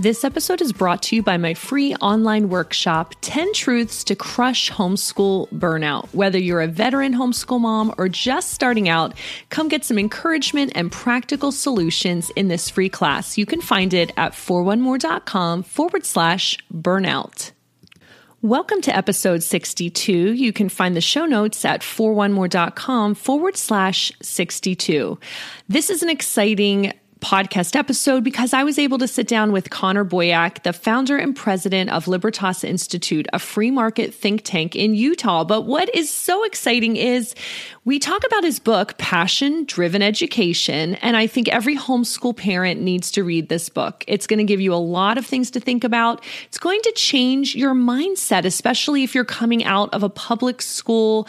This episode is brought to you by my free online workshop, 10 Truths to Crush Homeschool Burnout. Whether you're a veteran homeschool mom or just starting out, come get some encouragement and practical solutions in this free class. You can find it at 41more.com/burnout. Welcome to episode 62. You can find the show notes at 41more.com/62. This is an exciting podcast episode because I was able to sit down with Connor Boyack, the founder and president of Libertas Institute, a free market think tank in Utah. But what is so exciting is we talk about his book, Passion Driven Education, and I think every homeschool parent needs to read this book. It's going to give you a lot of things to think about. It's going to change your mindset, especially if you're coming out of a public school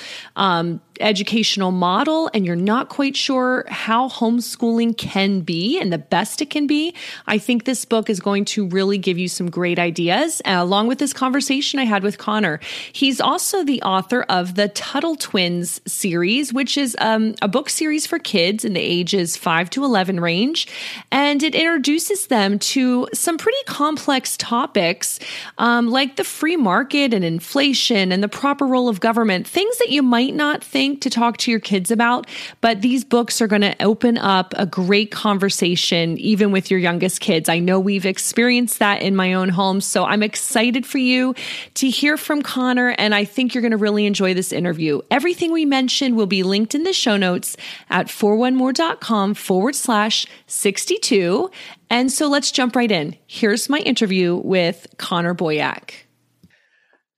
educational model and you're not quite sure how homeschooling can be and the best it can be. I think this book is going to really give you some great ideas, along with this conversation I had with Connor. He's also the author of the Tuttle Twins series, which is a book series for kids in the ages 5 to 11 range. And it introduces them to some pretty complex topics like the free market and inflation and the proper role of government, things that you might not think to talk to your kids about, but these books are going to open up a great conversation, even with your youngest kids. I know we've experienced that in my own home, so I'm excited for you to hear from Connor, and I think you're going to really enjoy this interview. Everything we mentioned will be linked in the show notes at 41more.com/62. And so let's jump right in. Here's my interview with Connor Boyack.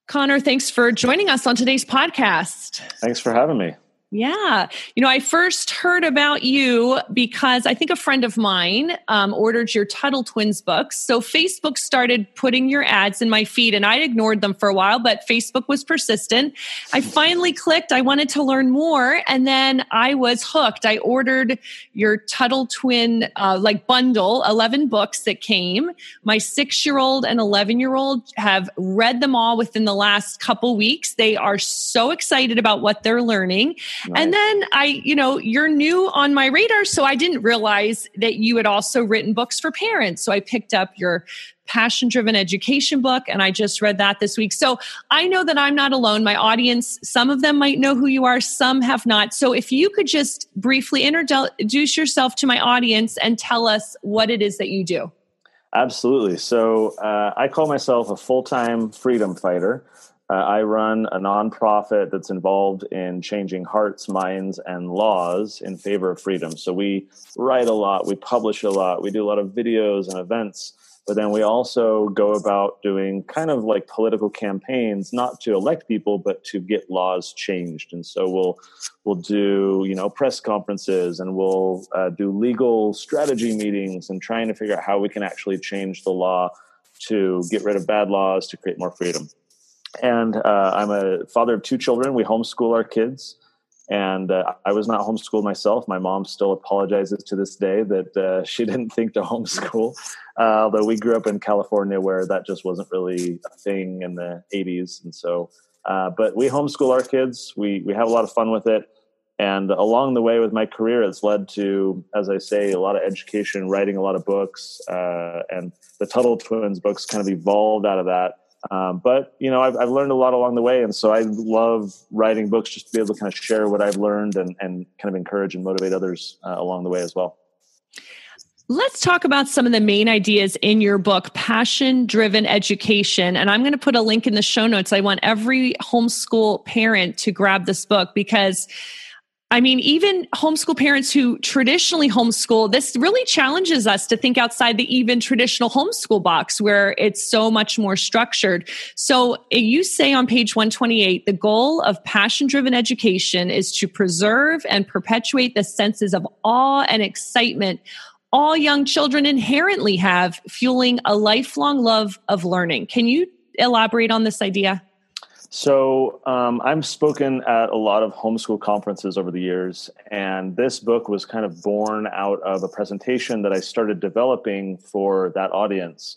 Connor, thanks for joining us on today's podcast. Thanks for having me. Yeah. You know, I first heard about you because I think a friend of mine ordered your Tuttle Twins books. So Facebook started putting your ads in my feed, and I ignored them for a while, but Facebook was persistent. I finally clicked. I wanted to learn more, and then I was hooked. I ordered your Tuttle Twin bundle, 11 books that came. My 6-year-old and 11-year-old have read them all within the last couple weeks. They are so excited about what they're learning. Nice. And then you're new on my radar, so I didn't realize that you had also written books for parents. So I picked up your Passion Driven Education book, and I just read that this week. So I know that I'm not alone. My audience, some of them might know who you are, some have not. So if you could just briefly introduce yourself to my audience and tell us what it is that you do. Absolutely. So I call myself a full-time freedom fighter. I run a nonprofit that's involved in changing hearts, minds, and laws in favor of freedom. So we write a lot, we publish a lot, we do a lot of videos and events, but then we also go about doing kind of like political campaigns, not to elect people, but to get laws changed. And so we'll do, press conferences, and we'll do legal strategy meetings and trying to figure out how we can actually change the law to get rid of bad laws, to create more freedom. And I'm a father of 2 children. We homeschool our kids. And I was not homeschooled myself. My mom still apologizes to this day that she didn't think to homeschool. Although we grew up in California where that just wasn't really a thing in the 80s. And so, but we homeschool our kids. We have a lot of fun with it. And along the way with my career, it's led to, as I say, a lot of education, writing a lot of books. And the Tuttle Twins books kind of evolved out of that. But, I've learned a lot along the way. And so I love writing books just to be able to kind of share what I've learned and kind of encourage and motivate others along the way as well. Let's talk about some of the main ideas in your book, Passion Driven Education. And I'm going to put a link in the show notes. I want every homeschool parent to grab this book because, I mean, even homeschool parents who traditionally homeschool, this really challenges us to think outside the even traditional homeschool box where it's so much more structured. So you say on page 128, the goal of passion-driven education is to preserve and perpetuate the senses of awe and excitement all young children inherently have, fueling a lifelong love of learning. Can you elaborate on this idea? So I've spoken at a lot of homeschool conferences over the years, and this book was kind of born out of a presentation that I started developing for that audience.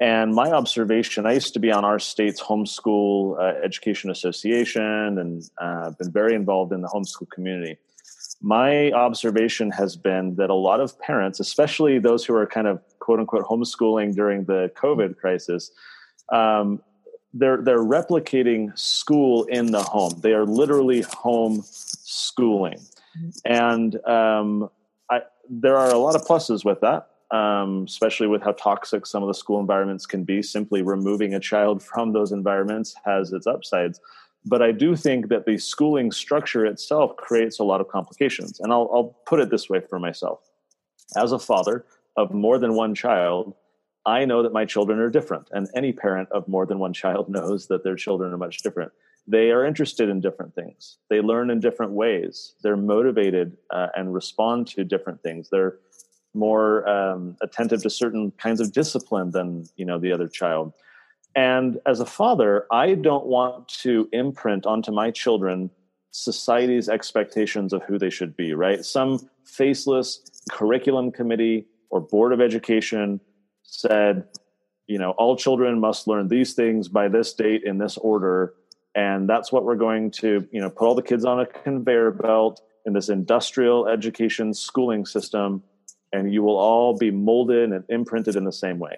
And my observation, I used to be on our state's homeschool education association and been very involved in the homeschool community. My observation has been that a lot of parents, especially those who are kind of quote unquote homeschooling during the COVID crisis, they're replicating school in the home. They are literally homeschooling. And there are a lot of pluses with that, especially with how toxic some of the school environments can be. Simply removing a child from those environments has its upsides. But I do think that the schooling structure itself creates a lot of complications. And I'll put it this way for myself. As a father of more than one child, I know that my children are different. And any parent of more than one child knows that their children are much different. They are interested in different things. They learn in different ways. They're motivated and respond to different things. They're more attentive to certain kinds of discipline than, you know, the other child. And as a father, I don't want to imprint onto my children society's expectations of who they should be, right? Some faceless curriculum committee or board of education said, you know, all children must learn these things by this date in this order. And that's what we're going to, you know, put all the kids on a conveyor belt in this industrial education schooling system. And you will all be molded and imprinted in the same way.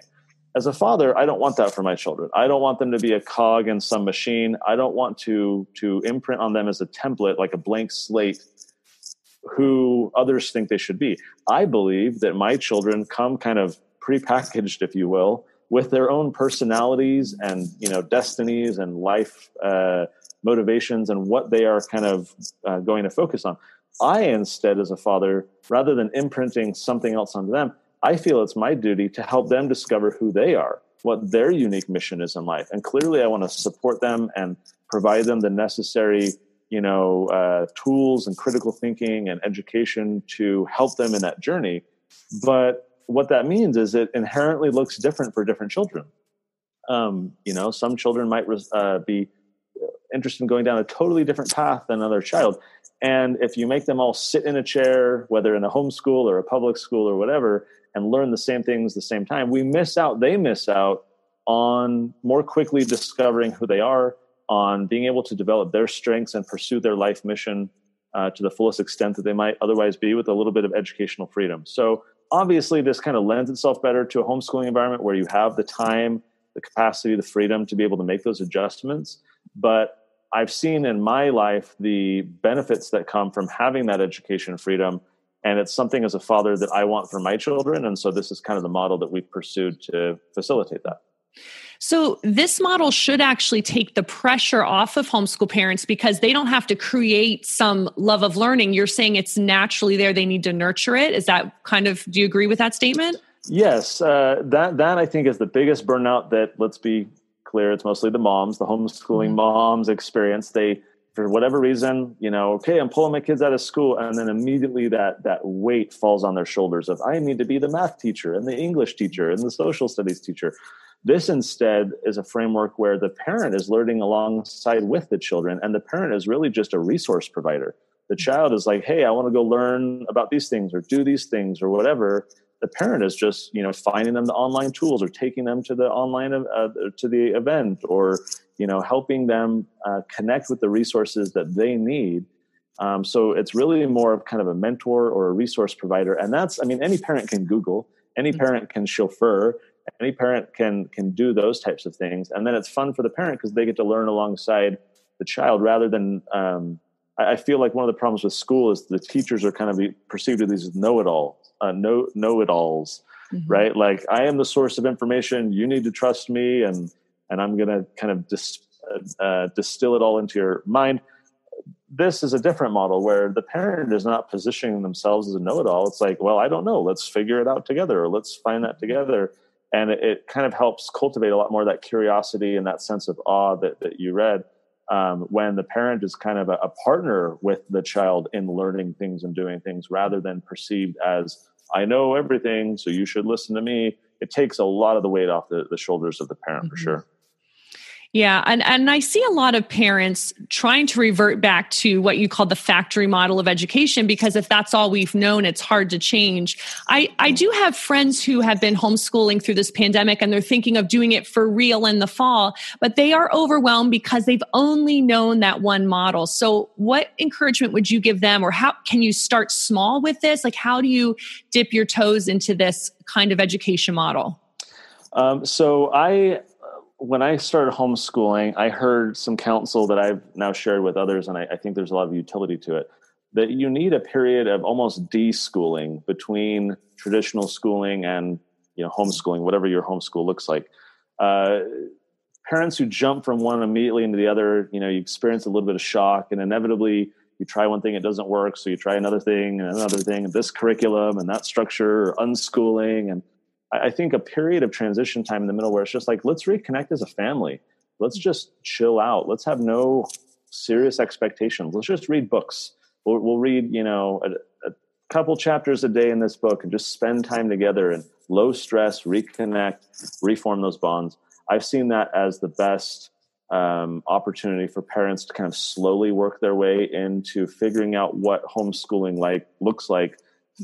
As a father, I don't want that for my children. I don't want them to be a cog in some machine. I don't want to imprint on them as a template, like a blank slate, who others think they should be. I believe that my children come kind of prepackaged, if you will, with their own personalities and, you know, destinies and life motivations and what they are kind of going to focus on. I instead, as a father, rather than imprinting something else onto them, I feel it's my duty to help them discover who they are, what their unique mission is in life. And clearly I want to support them and provide them the necessary, you know, tools and critical thinking and education to help them in that journey. But what that means is it inherently looks different for different children. You know, some children might be interested in going down a totally different path than another child. And if you make them all sit in a chair, whether in a homeschool or a public school or whatever, and learn the same things at the same time, they miss out on more quickly discovering who they are, on being able to develop their strengths and pursue their life mission to the fullest extent that they might otherwise be with a little bit of educational freedom. So obviously this kind of lends itself better to a homeschooling environment where you have the time, the capacity, the freedom to be able to make those adjustments. But I've seen in my life the benefits that come from having that education freedom. And it's something as a father that I want for my children. And so this is kind of the model that we've pursued to facilitate that. So this model should actually take the pressure off of homeschool parents because they don't have to create some love of learning. You're saying it's naturally there. They need to nurture it. Is that kind of, do you agree with that statement? Yes. That I think is the biggest burnout that, let's be clear, it's mostly the moms, the homeschooling moms experience. They, for whatever reason, you know, okay, I'm pulling my kids out of school. And then immediately that weight falls on their shoulders of, I need to be the math teacher and the English teacher and the social studies teacher. This instead is a framework where the parent is learning alongside with the children. And the parent is really just a resource provider. The child is like, hey, I want to go learn about these things or do these things or whatever. The parent is just, you know, finding them the online tools or taking them to the online, to the event, or, you know, helping them connect with the resources that they need. So it's really more of kind of a mentor or a resource provider. And that's, I mean, any parent can Google, any parent can chauffeur, any parent can do those types of things. And then it's fun for the parent because they get to learn alongside the child rather than, I feel like one of the problems with school is the teachers are kind of perceived as these know-it-all. know-it-alls, mm-hmm. right? Like, I am the source of information. You need to trust me, and I'm going to kind of distill it all into your mind. This is a different model where the parent is not positioning themselves as a know-it-all. It's like, well, I don't know. Let's figure it out together, or let's find that together. And it kind of helps cultivate a lot more of that curiosity and that sense of awe that you read, when the parent is kind of a partner with the child in learning things and doing things, rather than perceived as, I know everything, so you should listen to me. It takes a lot of the weight off the shoulders of the parent, mm-hmm. for sure. Yeah. And I see a lot of parents trying to revert back to what you call the factory model of education, because if that's all we've known, it's hard to change. I do have friends who have been homeschooling through this pandemic, and they're thinking of doing it for real in the fall, but they are overwhelmed because they've only known that one model. So what encouragement would you give them, or how can you start small with this? Like, how do you dip your toes into this kind of education model? When I started homeschooling, I heard some counsel that I've now shared with others, and I think there's a lot of utility to it, that you need a period of almost de-schooling between traditional schooling and, you know, homeschooling, whatever your homeschool looks like. Parents who jump from one immediately into the other, you know, you experience a little bit of shock, and inevitably you try one thing, it doesn't work, so you try another thing and another thing, and this curriculum and that structure, or unschooling, and I think a period of transition time in the middle where it's just like, let's reconnect as a family. Let's just chill out. Let's have no serious expectations. Let's just read books. We'll read, you know, a couple chapters a day in this book and just spend time together and low stress, reconnect, reform those bonds. I've seen that as the best opportunity for parents to kind of slowly work their way into figuring out what homeschooling looks like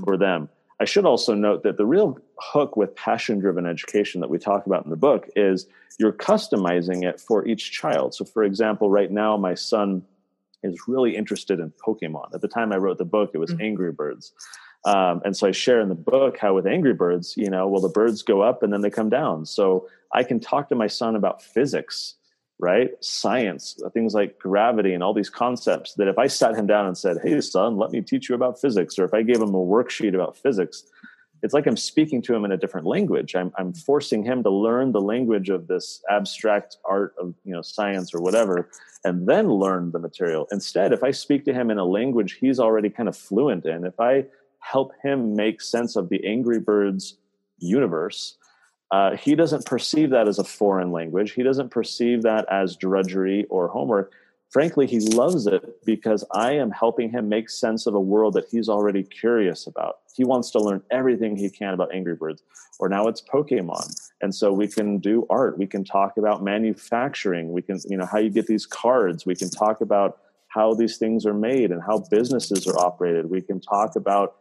for them. I should also note that the real hook with passion-driven education that we talk about in the book is you're customizing it for each child. So, for example, right now my son is really interested in Pokemon. At the time I wrote the book, it was mm-hmm. Angry Birds. And so I share in the book how with Angry Birds, you know, well, the birds go up and then they come down. So I can talk to my son about physics, right? Science, things like gravity and all these concepts that if I sat him down and said, hey, son, let me teach you about physics, or if I gave him a worksheet about physics, it's like I'm speaking to him in a different language. I'm forcing him to learn the language of this abstract art of, you know, science or whatever, and then learn the material. Instead, if I speak to him in a language he's already kind of fluent in, if I help him make sense of the Angry Birds universe, he doesn't perceive that as a foreign language. He doesn't perceive that as drudgery or homework. Frankly, he loves it because I am helping him make sense of a world that he's already curious about. He wants to learn everything he can about Angry Birds, or now it's Pokemon. And so we can do art. We can talk about manufacturing. We can, you know, how you get these cards. We can talk about how these things are made and how businesses are operated. We can talk about,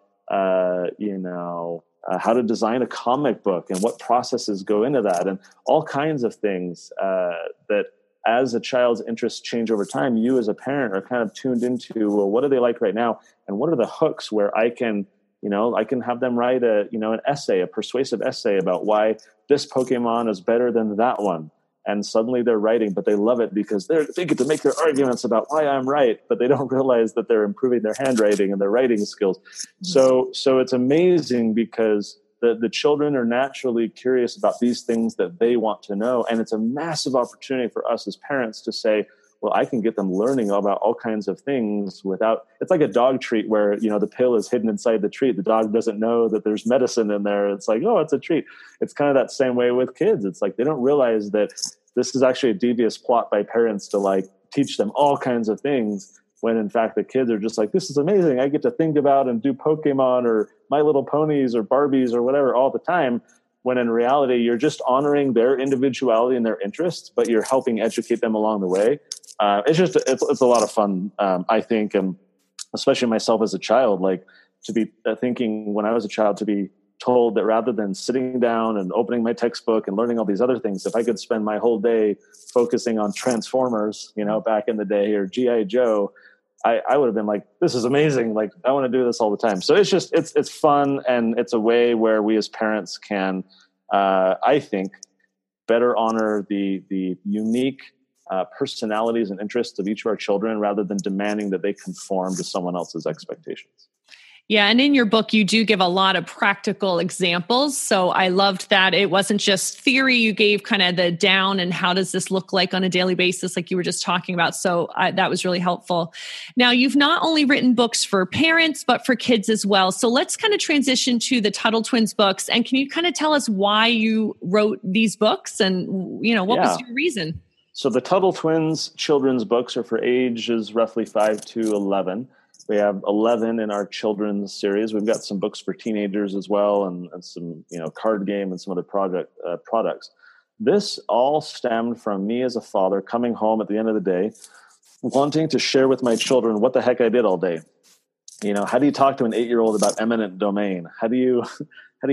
how to design a comic book and what processes go into that, and all kinds of things that as a child's interests change over time, you as a parent are kind of tuned into, well, what do they like right now? And what are the hooks where I can, you know, I can have them write an essay, a persuasive essay about why this Pokemon is better than that one. And suddenly they're writing, but they love it because they get to make their arguments about why I'm right, but they don't realize that they're improving their handwriting and their writing skills. So it's amazing because the children are naturally curious about these things that they want to know. And it's a massive opportunity for us as parents to say, well, I can get them learning about all kinds of things without, it's like a dog treat where, you know, the pill is hidden inside the treat. The dog doesn't know that there's medicine in there. It's like, oh, it's a treat. It's kind of that same way with kids. It's like, they don't realize that this is actually a devious plot by parents to like teach them all kinds of things when in fact the kids are just like, this is amazing. I get to think about and do Pokemon or My Little Ponies or Barbies or whatever all the time. When in reality, you're just honoring their individuality and their interests, but you're helping educate them along the way. It's a lot of fun. I think, and especially myself as a child, like to be thinking when I was a child to be told that rather than sitting down and opening my textbook and learning all these other things, if I could spend my whole day focusing on Transformers, you know, back in the day, or G.I. Joe, I would have been like, this is amazing. Like, I want to do this all the time. So it's just, it's fun. And it's a way where we as parents can, I think, better honor the unique personalities and interests of each of our children rather than demanding that they conform to someone else's expectations. Yeah. And in your book, you do give a lot of practical examples. So I loved that. It wasn't just theory. You gave kind of the down and how does this look like on a daily basis, like you were just talking about. So that was really helpful. Now, you've not only written books for parents, but for kids as well. So let's kind of transition to the Tuttle Twins books. And can you kind of tell us why you wrote these books and, you know, what was your reason? So the Tuttle Twins children's books are for ages roughly 5 to 11. We have 11 in our children's series. We've got some books for teenagers as well, and some, you know, card game and some other products. This all stemmed from me as a father coming home at the end of the day, wanting to share with my children what the heck I did all day. You know, how do you talk to an 8-year-old about eminent domain? How do you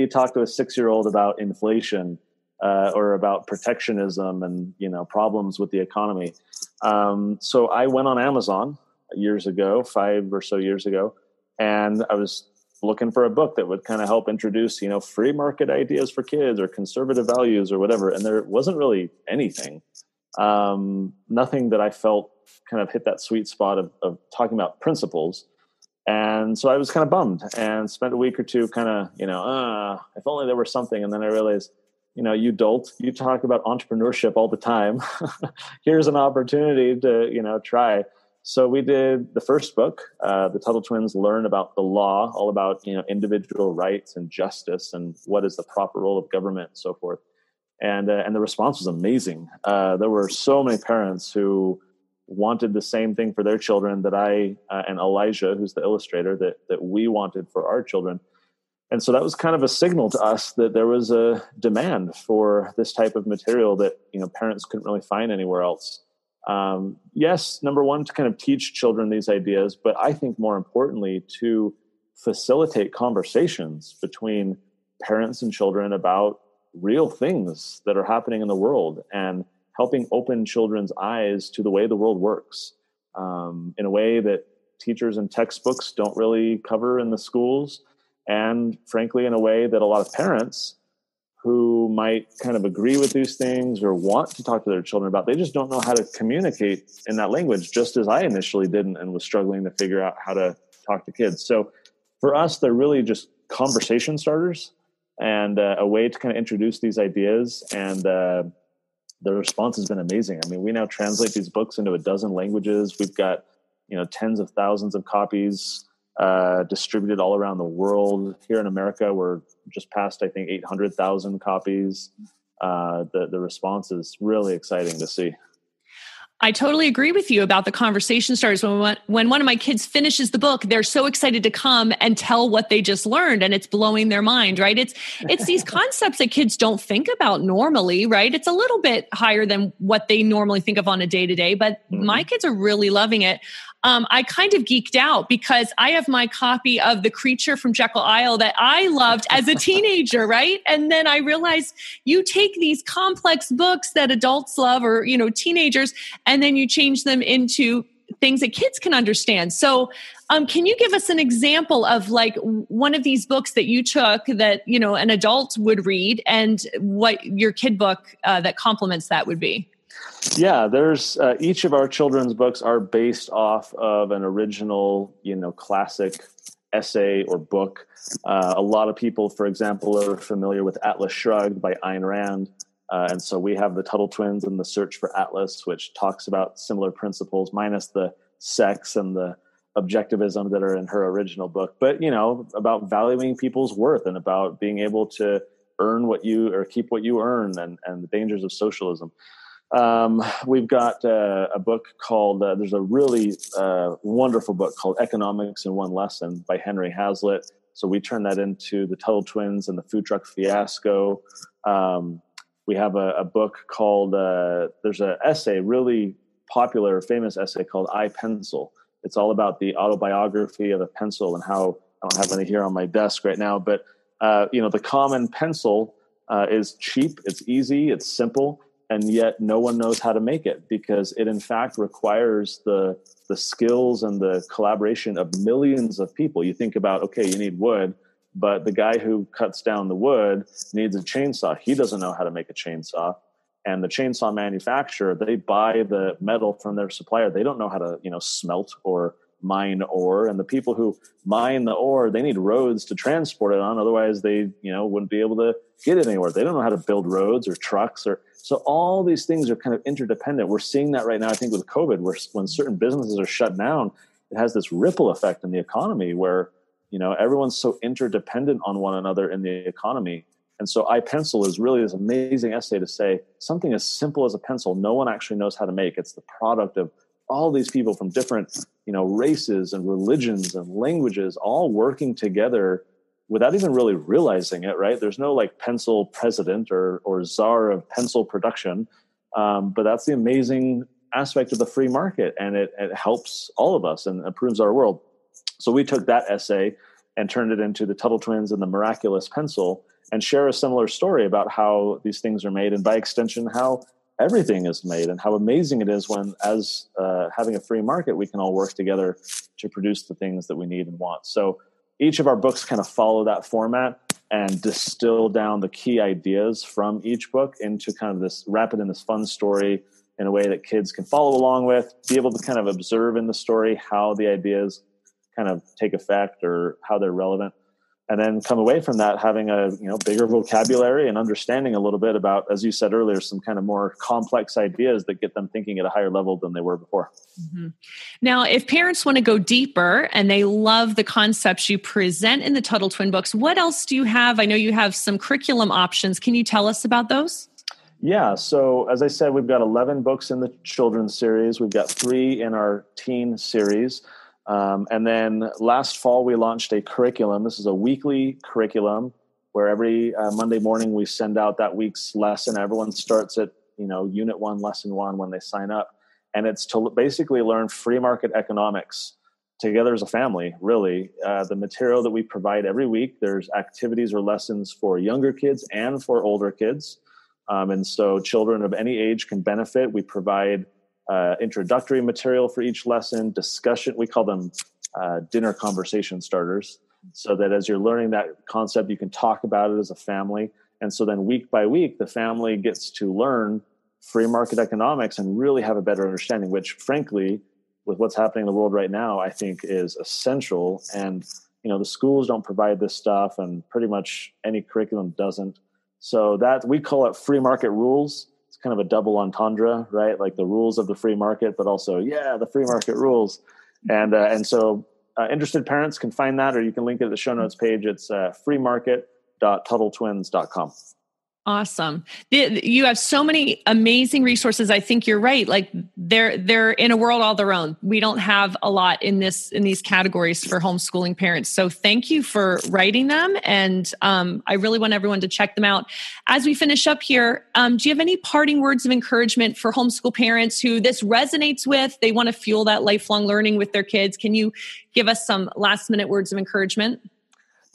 talk to a 6-year-old about inflation or about protectionism and, you know, problems with the economy? So I went on Amazon years ago, 5 or so years ago. And I was looking for a book that would kind of help introduce, you know, free market ideas for kids or conservative values or whatever. And there wasn't really anything, nothing that I felt kind of hit that sweet spot of talking about principles. And so I was kind of bummed and spent a week or two kind of, you know, if only there were something. And then I realized, you know, you dolt, you talk about entrepreneurship all the time. Here's an opportunity to, you know, try. So we did the first book, the Tuttle Twins learn about the law, all about, you know, individual rights and justice and what is the proper role of government and so forth. And the response was amazing. There were so many parents who wanted the same thing for their children that I and Elijah, who's the illustrator, that we wanted for our children. And so that was kind of a signal to us that there was a demand for this type of material that, you know, parents couldn't really find anywhere else. Yes, number one, to kind of teach children these ideas, but I think more importantly, to facilitate conversations between parents and children about real things that are happening in the world and helping open children's eyes to the way the world works, in a way that teachers and textbooks don't really cover in the schools. And frankly, in a way that a lot of parents who might kind of agree with these things or want to talk to their children about, they just don't know how to communicate in that language, just as I initially didn't and was struggling to figure out how to talk to kids. So for us, they're really just conversation starters and a way to kind of introduce these ideas. And the response has been amazing. I mean, we now translate these books into 12 languages. We've got, you know, tens of thousands of copies distributed all around the world. Here in America, we're just past, I think, 800,000 copies. The response is really exciting to see. I totally agree with you about the conversation starters. When one of my kids finishes the book, they're so excited to come and tell what they just learned, and it's blowing their mind, right? It's these concepts that kids don't think about normally, right? It's a little bit higher than what they normally think of on a day-to-day, but my kids are really loving it. I kind of geeked out because I have my copy of The Creature from Jekyll Island that I loved as a teenager, right? And then I realized you take these complex books that adults love or, you know, teenagers, and then you change them into things that kids can understand. So can you give us an example of like one of these books that you took that, you know, an adult would read and what your kid book that complements that would be? Yeah, there's each of our children's books are based off of an original, you know, classic essay or book. A lot of people, for example, are familiar with Atlas Shrugged by Ayn Rand. And so we have the Tuttle Twins and the Search for Atlas, which talks about similar principles, minus the sex and the objectivism that are in her original book. But, you know, about valuing people's worth and about being able to earn what you or keep what you earn and the dangers of socialism. We've got a book called, there's a really wonderful book called Economics in One Lesson by Henry Hazlitt. So we turn that into the Tuttle Twins and the Food Truck Fiasco. We have a book called, there's an essay, really popular, famous essay called I Pencil. It's all about the autobiography of a pencil and how, I don't have any here on my desk right now, but, you know, the common pencil is cheap, it's easy, it's simple. And yet no one knows how to make it because it, in fact, requires the skills and the collaboration of millions of people. You think about, okay, you need wood, but the guy who cuts down the wood needs a chainsaw. He doesn't know how to make a chainsaw. And the chainsaw manufacturer, they buy the metal from their supplier. They don't know how to, you know, smelt or mine ore, and the people who mine the ore, they need roads to transport it on. Otherwise they, you know, wouldn't be able to get it anywhere. They don't know how to build roads or trucks or, so all these things are kind of interdependent. We're seeing that right now, I think, with COVID, where when certain businesses are shut down, it has this ripple effect in the economy where, you know, everyone's so interdependent on one another in the economy. And so I Pencil is really this amazing essay to say something as simple as a pencil no one actually knows how to make. It's the product of all these people from different, you know, races and religions and languages all working together without even really realizing it, right? There's no like pencil president or czar of pencil production. But that's the amazing aspect of the free market, and it helps all of us and improves our world. So we took that essay and turned it into the Tuttle Twins and the Miraculous Pencil, and share a similar story about how these things are made, and by extension, how everything is made, and how amazing it is when, as having a free market, we can all work together to produce the things that we need and want. So each of our books kind of follow that format and distill down the key ideas from each book into kind of this, wrap it in this fun story in a way that kids can follow along with, be able to kind of observe in the story how the ideas kind of take effect or how they're relevant. And then come away from that having a, you know, bigger vocabulary and understanding a little bit about, as you said earlier, some kind of more complex ideas that get them thinking at a higher level than they were before. Mm-hmm. Now, if parents want to go deeper and they love the concepts you present in the Tuttle Twin books, what else do you have? I know you have some curriculum options. Can you tell us about those? Yeah. So as I said, we've got 11 books in the children's series. We've got 3 in our teen series. And then last fall, we launched a curriculum. This is a weekly curriculum where every Monday morning we send out that week's lesson. Everyone starts at, you know, Unit 1, Lesson 1 when they sign up. And it's to basically learn free market economics together as a family, really. The material that we provide every week, there's activities or lessons for younger kids and for older kids. And so children of any age can benefit. We provide introductory material for each lesson, discussion, we call them dinner conversation starters, so that as you're learning that concept, you can talk about it as a family. And so then week by week, the family gets to learn free market economics and really have a better understanding, which frankly, with what's happening in the world right now, I think is essential. And, you know, the schools don't provide this stuff, and pretty much any curriculum doesn't. So that we call it Free Market Rules. It's kind of a double entendre, right? Like the rules of the free market, but also, yeah, the free market rules. And so interested parents can find that, or you can link it to the show notes page. It's freemarket.tuttletwins.com. Awesome. You have so many amazing resources. I think you're right. Like they're in a world all their own. We don't have a lot in these categories for homeschooling parents. So thank you for writing them. And I really want everyone to check them out. As we finish up here, do you have any parting words of encouragement for homeschool parents who this resonates with? They want to fuel that lifelong learning with their kids. Can you give us some last minute words of encouragement?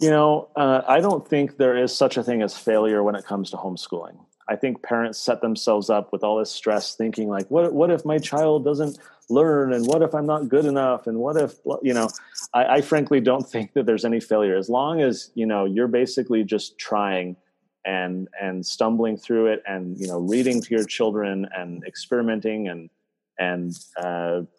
You know, I don't think there is such a thing as failure when it comes to homeschooling. I think parents set themselves up with all this stress thinking like, what if my child doesn't learn? And what if I'm not good enough? And what if, you know, I frankly don't think that there's any failure. As long as, you know, you're basically just trying and stumbling through it and, you know, reading to your children and experimenting and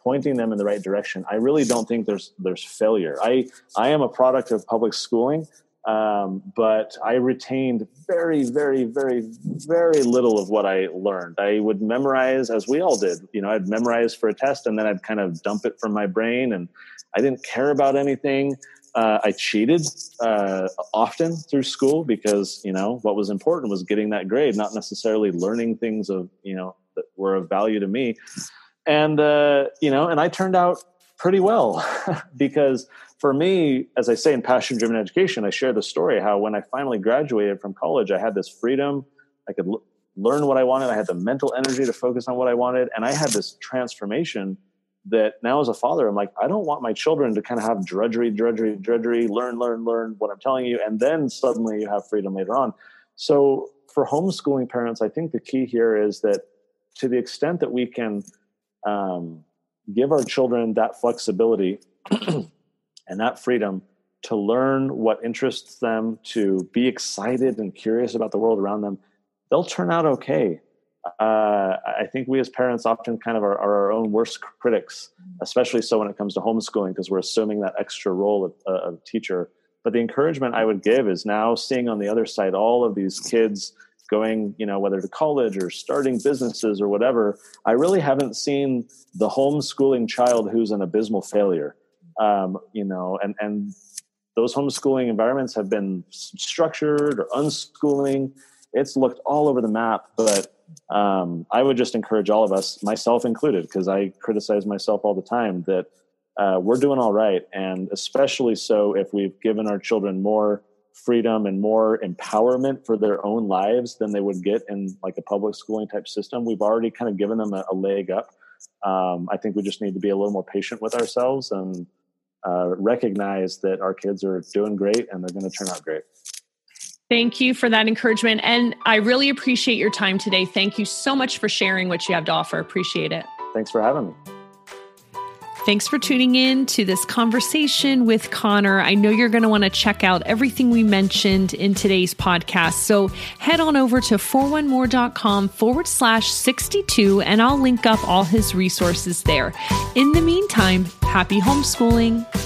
pointing them in the right direction. I really don't think there's failure. I am a product of public schooling, but I retained very, very, very, very little of what I learned. I would memorize, as we all did. You know, I'd memorize for a test, and then I'd kind of dump it from my brain, and I didn't care about anything. I cheated often through school because, you know, what was important was getting that grade, not necessarily learning things of, you know, that were of value to me. And, you know, and I turned out pretty well because for me, as I say, in Passion Driven Education, I share the story how when I finally graduated from college, I had this freedom. I could learn what I wanted. I had the mental energy to focus on what I wanted. And I had this transformation that now as a father, I'm like, I don't want my children to kind of have drudgery, learn what I'm telling you. And then suddenly you have freedom later on. So for homeschooling parents, I think the key here is that to the extent that we can give our children that flexibility and that freedom to learn what interests them, to be excited and curious about the world around them, they'll turn out okay. I think we as parents often kind of are our own worst critics. especially so when it comes to homeschooling, because we're assuming that extra role of teacher. But the encouragement I would give is now seeing on the other side all of these kids going, you know, whether to college or starting businesses or whatever. I really haven't seen the homeschooling child who's an abysmal failure, you know, and those homeschooling environments have been structured or unschooling. It's looked all over the map, but I would just encourage all of us, myself included, because I criticize myself all the time, that we're doing all right. And especially so if we've given our children more freedom and more empowerment for their own lives than they would get in like a public schooling type system. We've already kind of given them a leg up. I think we just need to be a little more patient with ourselves and recognize that our kids are doing great and they're going to turn out great. Thank you for that encouragement. And I really appreciate your time today. Thank you so much for sharing what you have to offer. Appreciate it. Thanks for having me. Thanks for tuning in to this conversation with Connor. I know you're going to want to check out everything we mentioned in today's podcast. So head on over to 41more.com/62, and I'll link up all his resources there. In the meantime, happy homeschooling.